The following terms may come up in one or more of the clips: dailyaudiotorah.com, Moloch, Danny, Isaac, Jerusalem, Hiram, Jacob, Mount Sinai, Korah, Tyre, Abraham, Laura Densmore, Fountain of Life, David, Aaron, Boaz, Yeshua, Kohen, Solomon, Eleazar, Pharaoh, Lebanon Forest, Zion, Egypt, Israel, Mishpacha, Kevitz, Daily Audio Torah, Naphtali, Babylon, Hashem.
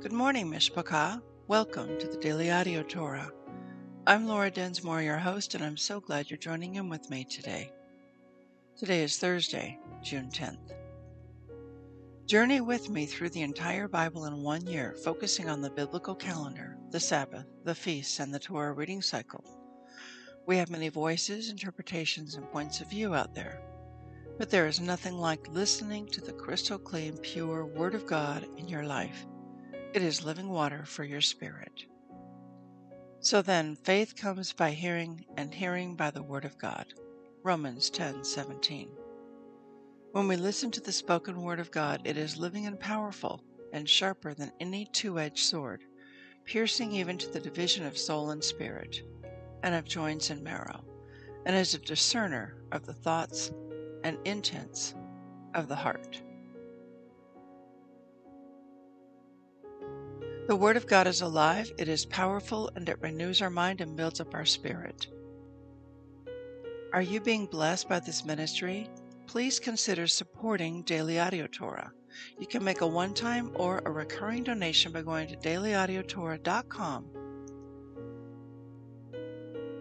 Good morning, Mishpacha. Welcome to the Daily Audio Torah. I'm Laura Densmore, your host, and I'm so glad you're joining in with me today. Today is Thursday, June 10th. Journey with me through the entire Bible in 1 year, focusing on the biblical calendar, the Sabbath, the feasts, and the Torah reading cycle. We have many voices, interpretations, and points of view out there, but there is nothing like listening to the crystal clean, pure Word of God in your life. It is living water for your spirit. So then, faith comes by hearing, and hearing by the Word of God. Romans 10:17. When we listen to the spoken Word of God, it is living and powerful, and sharper than any two-edged sword, piercing even to the division of soul and spirit, and of joints and marrow, and is a discerner of the thoughts and intents of the heart. The Word of God is alive, it is powerful, and it renews our mind and builds up our spirit. Are you being blessed by this ministry? Please consider supporting Daily Audio Torah. You can make a one-time or a recurring donation by going to dailyaudiotorah.com.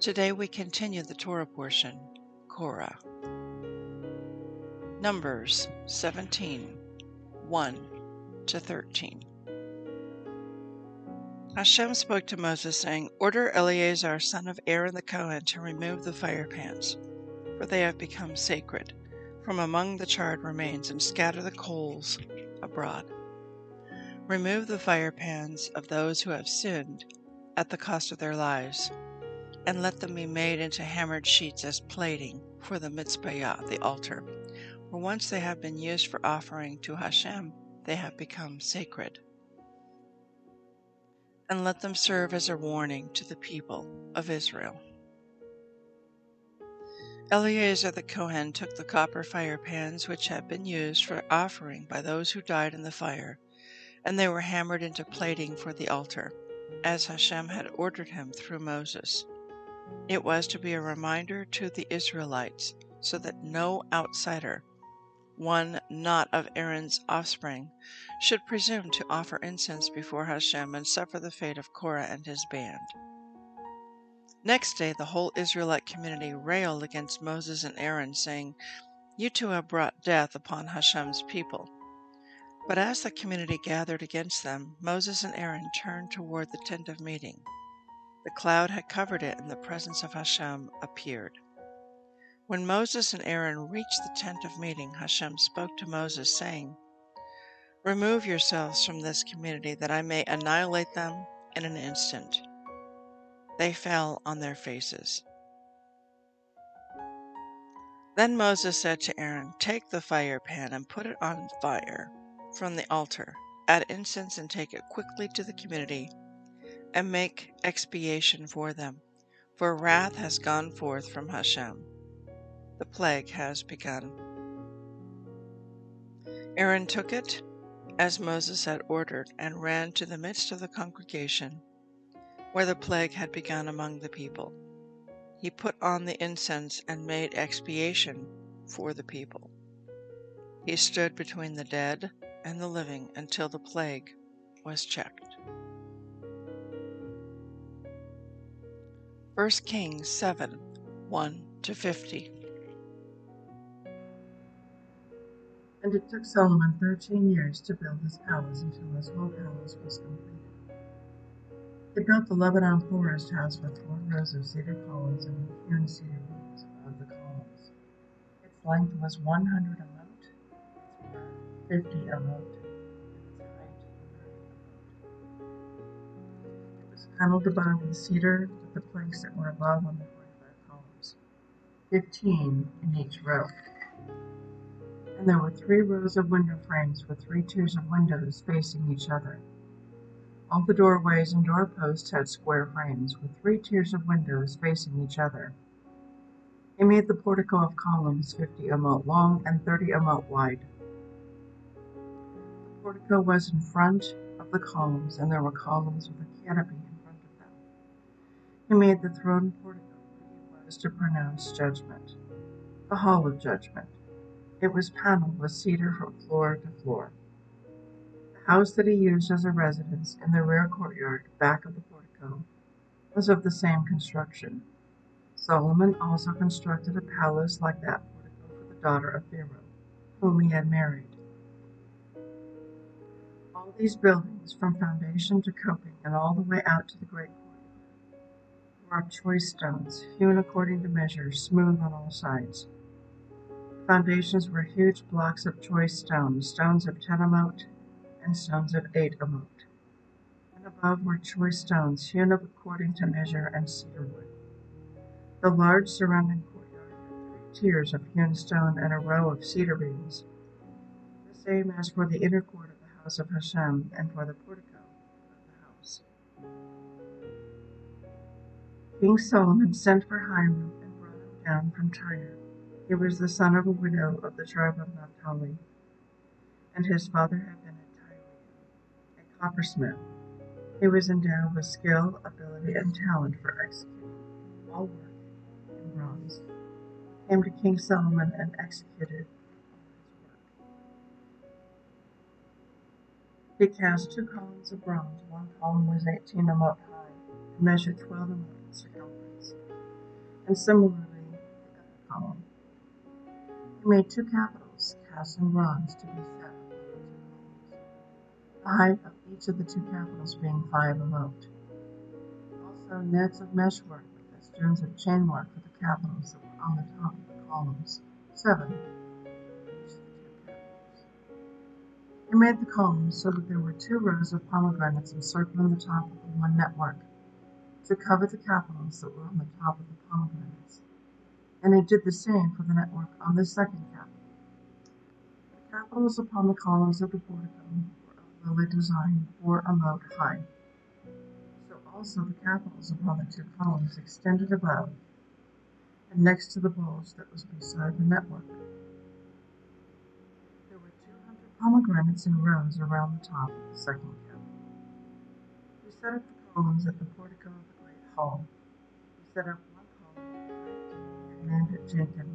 Today we continue the Torah portion, Korah. Numbers 17:1-13. Hashem spoke to Moses, saying, "Order Eleazar, son of Aaron the Kohen, to remove the fire pans, for they have become sacred, from among the charred remains, and scatter the coals abroad. Remove the fire pans of those who have sinned at the cost of their lives, and let them be made into hammered sheets as plating for the mitzvah, the altar. For once they have been used for offering to Hashem, they have become sacred. And let them serve as a warning to the people of Israel." Eleazar the Kohen took the copper fire pans which had been used for offering by those who died in the fire, and they were hammered into plating for the altar, as Hashem had ordered him through Moses. It was to be a reminder to the Israelites, so that no outsider, one not of Aaron's offspring, should presume to offer incense before Hashem and suffer the fate of Korah and his band. Next day the whole Israelite community railed against Moses and Aaron, saying, "You two have brought death upon Hashem's people." But as the community gathered against them, Moses and Aaron turned toward the tent of meeting. The cloud had covered it, and the presence of Hashem appeared. When Moses and Aaron reached the tent of meeting, Hashem spoke to Moses, saying, "Remove yourselves from this community, that I may annihilate them in an instant." They fell on their faces. Then Moses said to Aaron, "Take the fire pan and put it on fire from the altar. Add incense and take it quickly to the community, and make expiation for them, for wrath has gone forth from Hashem. The plague has begun." Aaron took it, as Moses had ordered, and ran to the midst of the congregation, where the plague had begun among the people. He put on the incense and made expiation for the people. He stood between the dead and the living until the plague was checked. 1 Kings 7:1-50. And it took Solomon 13 years to build his palace, until his whole palace was completed. He built the Lebanon Forest house with 4 rows of cedar columns and with hewn cedar roots above the columns. Its length was 100 amot, its breadth 50 amot, and its height 30 amot. It was paneled above with cedar, the planks that were above on the 45 columns, 15 in each row. And there were 3 rows of window frames with 3 tiers of windows facing each other. All the doorways and doorposts had square frames, with 3 tiers of windows facing each other. He made the portico of columns 50 amot long and 30 amot wide. The portico was in front of the columns, and there were columns with a canopy in front of them. He made the throne portico where he was to pronounce judgment, the hall of judgment. It was paneled with cedar from floor to floor. House that he used as a residence in the rear courtyard back of the portico was of the same construction. Solomon also constructed a palace like that portico for the daughter of Pharaoh, whom he had married. All these buildings, from foundation to coping and all the way out to the great courtyard, were of choice stones, hewn according to measure, smooth on all sides. The foundations were huge blocks of choice stones, stones of 10 amot, and stones of 8 amot, and above were choice stones hewn up according to measure and cedar wood. The large surrounding courtyard had 3 tiers of hewn stone and a row of cedar beams, the same as for the inner court of the house of Hashem and for the portico of the house. King Solomon sent for Hiram and brought him down from Tyre. He was the son of a widow of the tribe of Naphtali, and his father had been coppersmith. He was endowed with skill, ability, and talent for executing all work in bronze. He came to King Solomon and executed all his work. He cast 2 columns of bronze. One column was 18 amot high and measured 12 amot in circumference, and similarly the other column. He made 2 capitals cast in bronze to be set. The height of each of the 2 capitals being 5 amot. Also nets of meshwork with the stones of chainwork for the capitals that were on the top of the columns, 7 for each of the 2 capitals. He made the columns so that there were 2 rows of pomegranates encircling the top of the one network to cover the capitals that were on the top of the pomegranates, and he did the same for the network on the second capital. The capitals upon the columns of the portico lily design 4 amot high. So also the capitals upon the 2 columns extended above and next to the bulge that was beside the network. There were 200 pomegranates in rows around the top of the second capital. We set up the columns at the portico of the great hall. We set up one column and named it Jacob,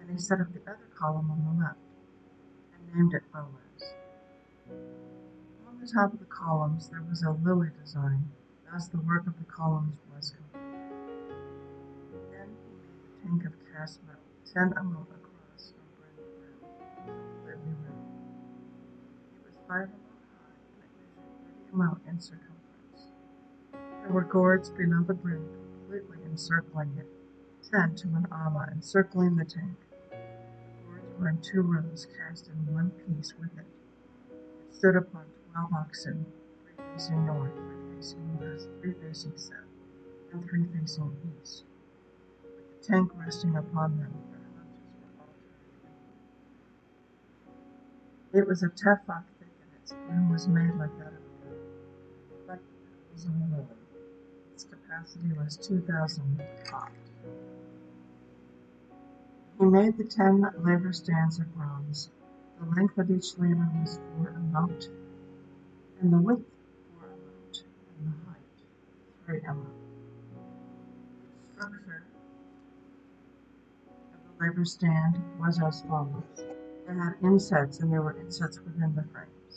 and he set up the other column on the left and named it Boaz. On the top of the columns there was a lily design, thus the work of the columns was complete. Then he made the tank of cast metal, 10 amot across and brim round. It was 5 amot high and it measured 30 amot in circumference. There were gourds below the brim completely encircling it, 10 to an amma encircling the tank. The gourds were in 2 rows cast in one piece with it. It stood upon 12 oxen, 3 facing north, 3 facing west, 3 facing south, and 3 facing east. With the tank resting upon them, their haunches were altered. It was a tephach thick, and its brim was made like that of a lily, but it was a lily. Its capacity was 2,000 cot. He made the 10 laver stands of bronze. The length of each laver was 4 amot. And the width 4 amot, and the height 3 amot. The structure of the laver stand was as follows. They had insets, and there were insets within the frames.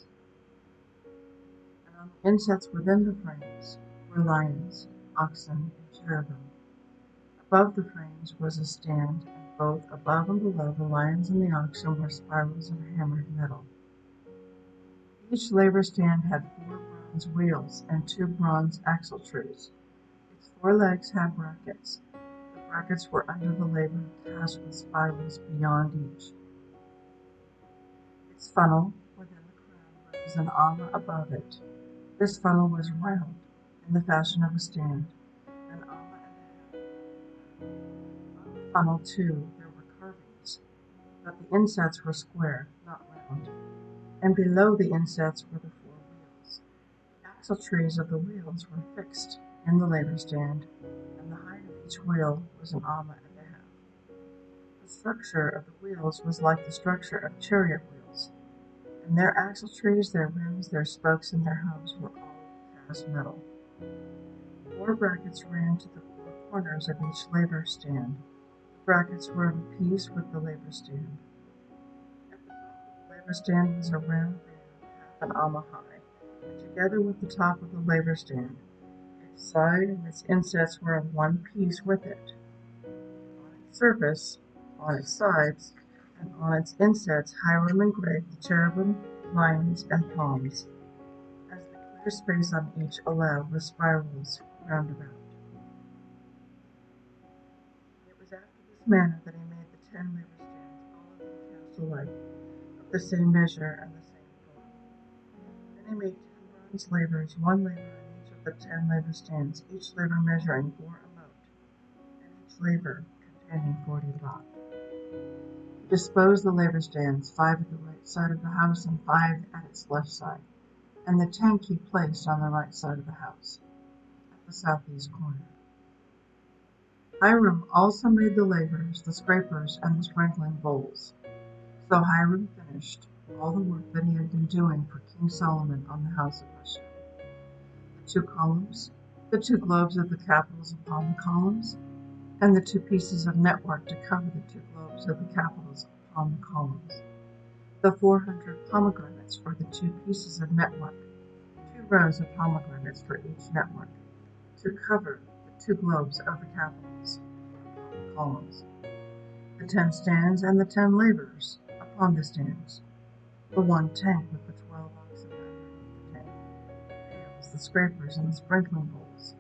And on the insets within the frames were lions, oxen, and cherubim. Above the frames was a stand, and both above and below the lions and the oxen were spirals of hammered metal. Each laver stand had 4 bronze wheels and 2 bronze axletrees. Its 4 legs had brackets. The brackets were under the laver and cast with spirals beyond each. Its funnel within the crown was an amma above it. This funnel was round, in the fashion of a stand, an amma and a half. On the funnel, too, there were carvings, but the insets were square, not round. And below the insets were the 4 wheels. axle-trees of the wheels were fixed in the labor stand, and the height of each wheel was an amma and a half. The structure of the wheels was like the structure of chariot wheels, and their axle-trees, their rims, their spokes, and their hubs were all cast metal. Four brackets ran to the four corners of each labor stand. The brackets were of a piece with the labor stand. At the top of the labor stand was a round band half an amma high, and together with the top of the labor stand, its side and its insets were of one piece with it. On its surface, on its sides, and on its insets, Hiram engraved the cherubim, lions, and palms, as the clear space on each allowed was spirals roundabout. It was after this manner that he made the 10 labor stands, all of them cast alike, of the same measure and the same form. Then he made 10 bronze laborers, one laborer in each of the 10 labor stands, each laborer measuring 4 amot, and each laborer containing 40 lot. He disposed the labor stands, 5 at the right side of the house and 5 at its left side, and the 10 he placed on the right side of the house, the southeast corner. Hiram also made the laborers, the scrapers, and the sprinkling bowls. So Hiram finished all the work that he had been doing for King Solomon on the house of Hashem. The 2 columns, the 2 globes of the capitals upon the columns, and the 2 pieces of network to cover the 2 globes of the capitals upon the columns. The 400 pomegranates for the 2 pieces of network, 2 rows of pomegranates for each network, to cover the 2 globes of the capitals upon the columns, the 10 stands and the 10 laborers upon the stands, the 1 tank with the 12 oxen underneath the tank, pails, the scrapers, and the sprinkling bowls,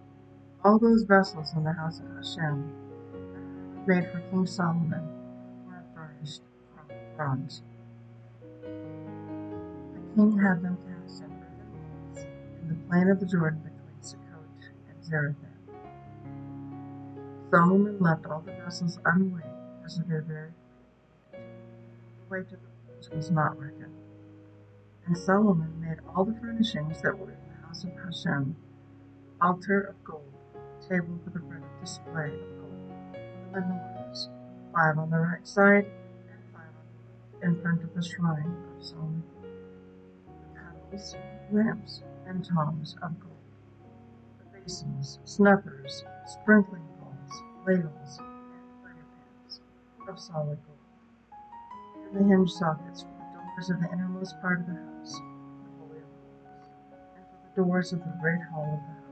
all those vessels in the house of Hashem that made for King Solomon were furnished from bronze. The king had them cast in earthen bowls in the plain of the Jordan, Zarethan. Solomon left all the vessels unweighed because of their very weight. The weight of the vessels was not reckoned. And Solomon made all the furnishings that were in the house of Hashem: altar of gold, table for the bread of display of gold, and pillars, 5 on the right side and 5 on the left, in front of the shrine of Solomon, the paddles, lamps, and tongs of gold, snuffers, sprinkling bowls, ladles, and fire pans of solid gold, and the hinge sockets for the doors of the innermost part of the house, the Holy of Holies, and for the doors of the great hall of the house.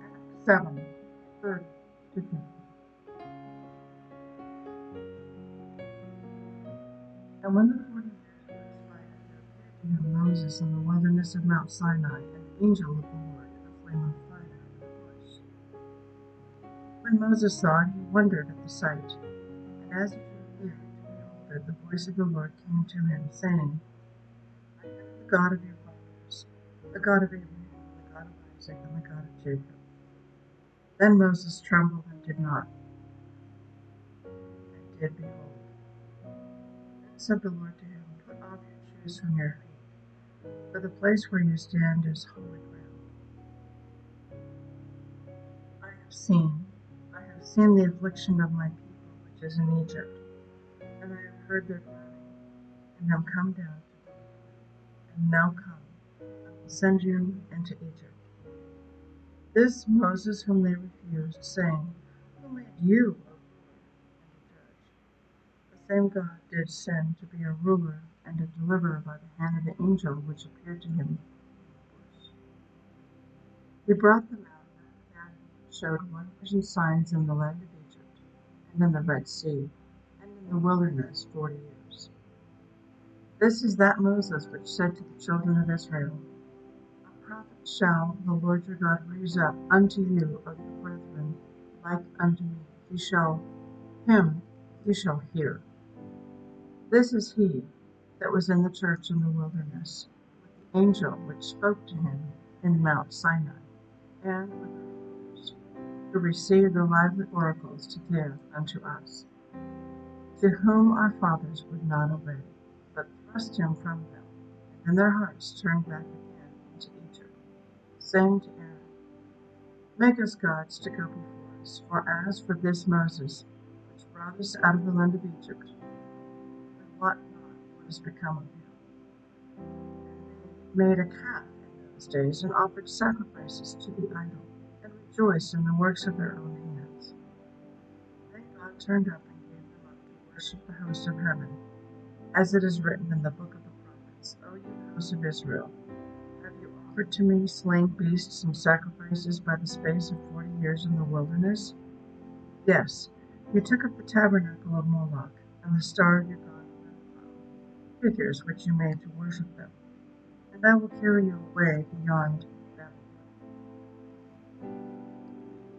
Act 7, 30 to 50. And when the 40 years were expired, there appeared to him Moses in the wilderness of Mount Sinai, an angel of the Lord in a flame of fire in the bush. When Moses saw it, he wondered at the sight. And as he drew near to behold it, the voice of the Lord came to him, saying, "I am the God of your fathers, the God of Abraham, the God of Isaac, and the God of Jacob." Then Moses trembled and did behold. Said the Lord to him, "Put off your shoes from your feet, for the place where you stand is holy ground. I have seen the affliction of my people which is in Egypt, and I have heard their groaning, and am come down to them. And now come, I will send you into Egypt." This Moses whom they refused, saying, "Who made you, O Lord, and a judge?" Same God did send to be a ruler and a deliverer by the hand of the angel which appeared to him. He brought them out and showed wonders and signs in the land of Egypt, and in the Red Sea, and in the wilderness 40 years. This is that Moses which said to the children of Israel, "A prophet shall the Lord your God raise up unto you of your brethren, like unto me. Him you shall hear." This is he that was in the church in the wilderness, with the angel which spoke to him in Mount Sinai, and with the others. who received the lively oracles to give unto us, to whom our fathers would not obey, but thrust him from them, and their hearts turned back again into Egypt, saying to Aaron, Make us gods to go before us, for as for this Moses, which brought us out of the land of Egypt, we wot not what has become of him. And they made a calf in those days, and offered sacrifices to the idol, and rejoiced in the works of their own hands. Then God turned up and gave them up to worship the host of heaven, as it is written in the book of the prophets, O you house of Israel, have you offered to me slain beasts and sacrifices by the space of 40 years in the wilderness? Yes, you took up the tabernacle of Moloch, and the star of your god, figures which you made to worship them, and I will carry you away beyond Babylon.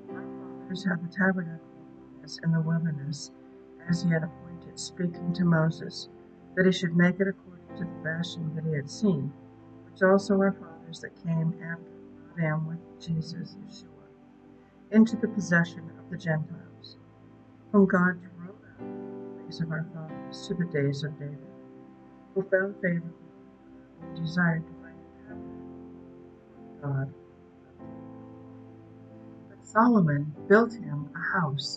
My fathers had the tabernacle in the wilderness, as he had appointed, speaking to Moses, that he should make it according to the fashion that he had seen, which also our fathers that came after brought in with Jesus Yeshua, into the possession of the Gentiles, whom God drove out from the place of our fathers to the days of David, who found favor and desired to find a tabernacle for God. But Solomon built him a house.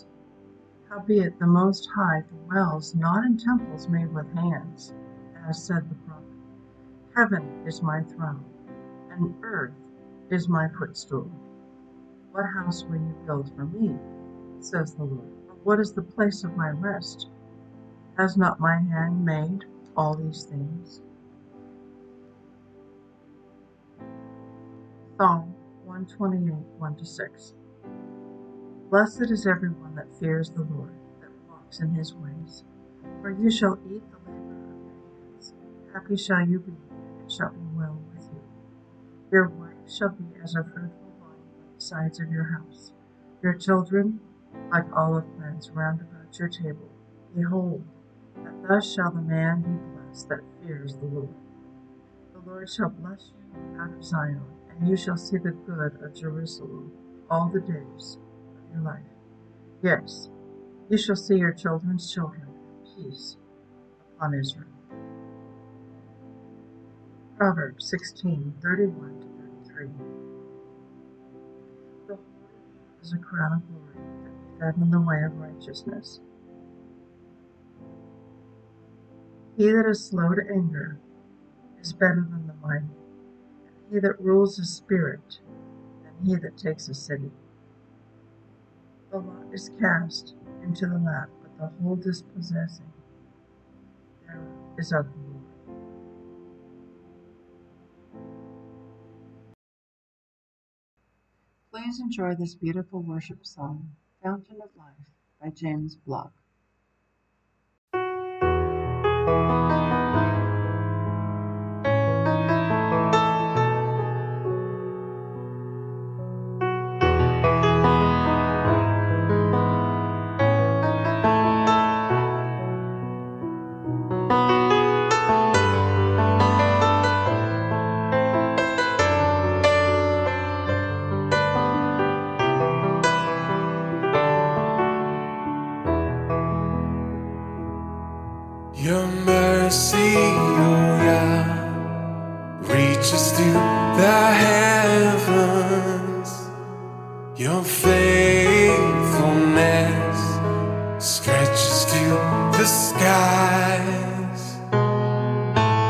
Howbeit the Most High dwells not in temples made with hands, as said the prophet, Heaven is my throne, and earth is my footstool. What house will you build for me, says the Lord? Or what is the place of my rest? Has not my hand made all these things? Psalm 128, 1-6. Blessed is everyone that fears the Lord, that walks in his ways. For you shall eat the labor of your hands. Happy shall you be, and it shall be well with you. Your wife shall be as a fruitful vine by the sides of your house. Your children, like olive plants round about your table. Behold, that thus shall the man be blessed that fears the Lord. The Lord shall bless you out of Zion, and you shall see the good of Jerusalem all the days your life. Yes, you shall see your children's children in peace upon Israel. Proverbs 16:31-33. The Lord is a crown of glory that in the way of righteousness. He that is slow to anger is better than the mighty, and he that rules his spirit than he that takes a city. The lot is cast into the lap, but the whole dispossessing thereof is of the Lord. Please enjoy this beautiful worship song, Fountain of Life, by James Block. Your mercy, O God, reaches through the heavens. Your faithfulness stretches to the skies.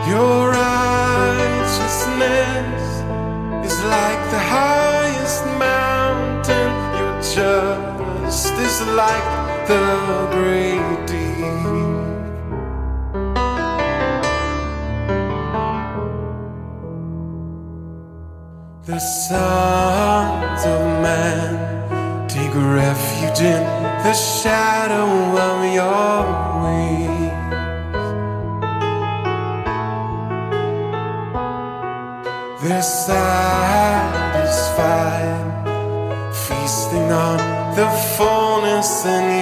Your righteousness is like the highest mountain. Your justice like the great deep. The sons of man take refuge in the shadow of your wings. They're satisfied, feasting on the fullness in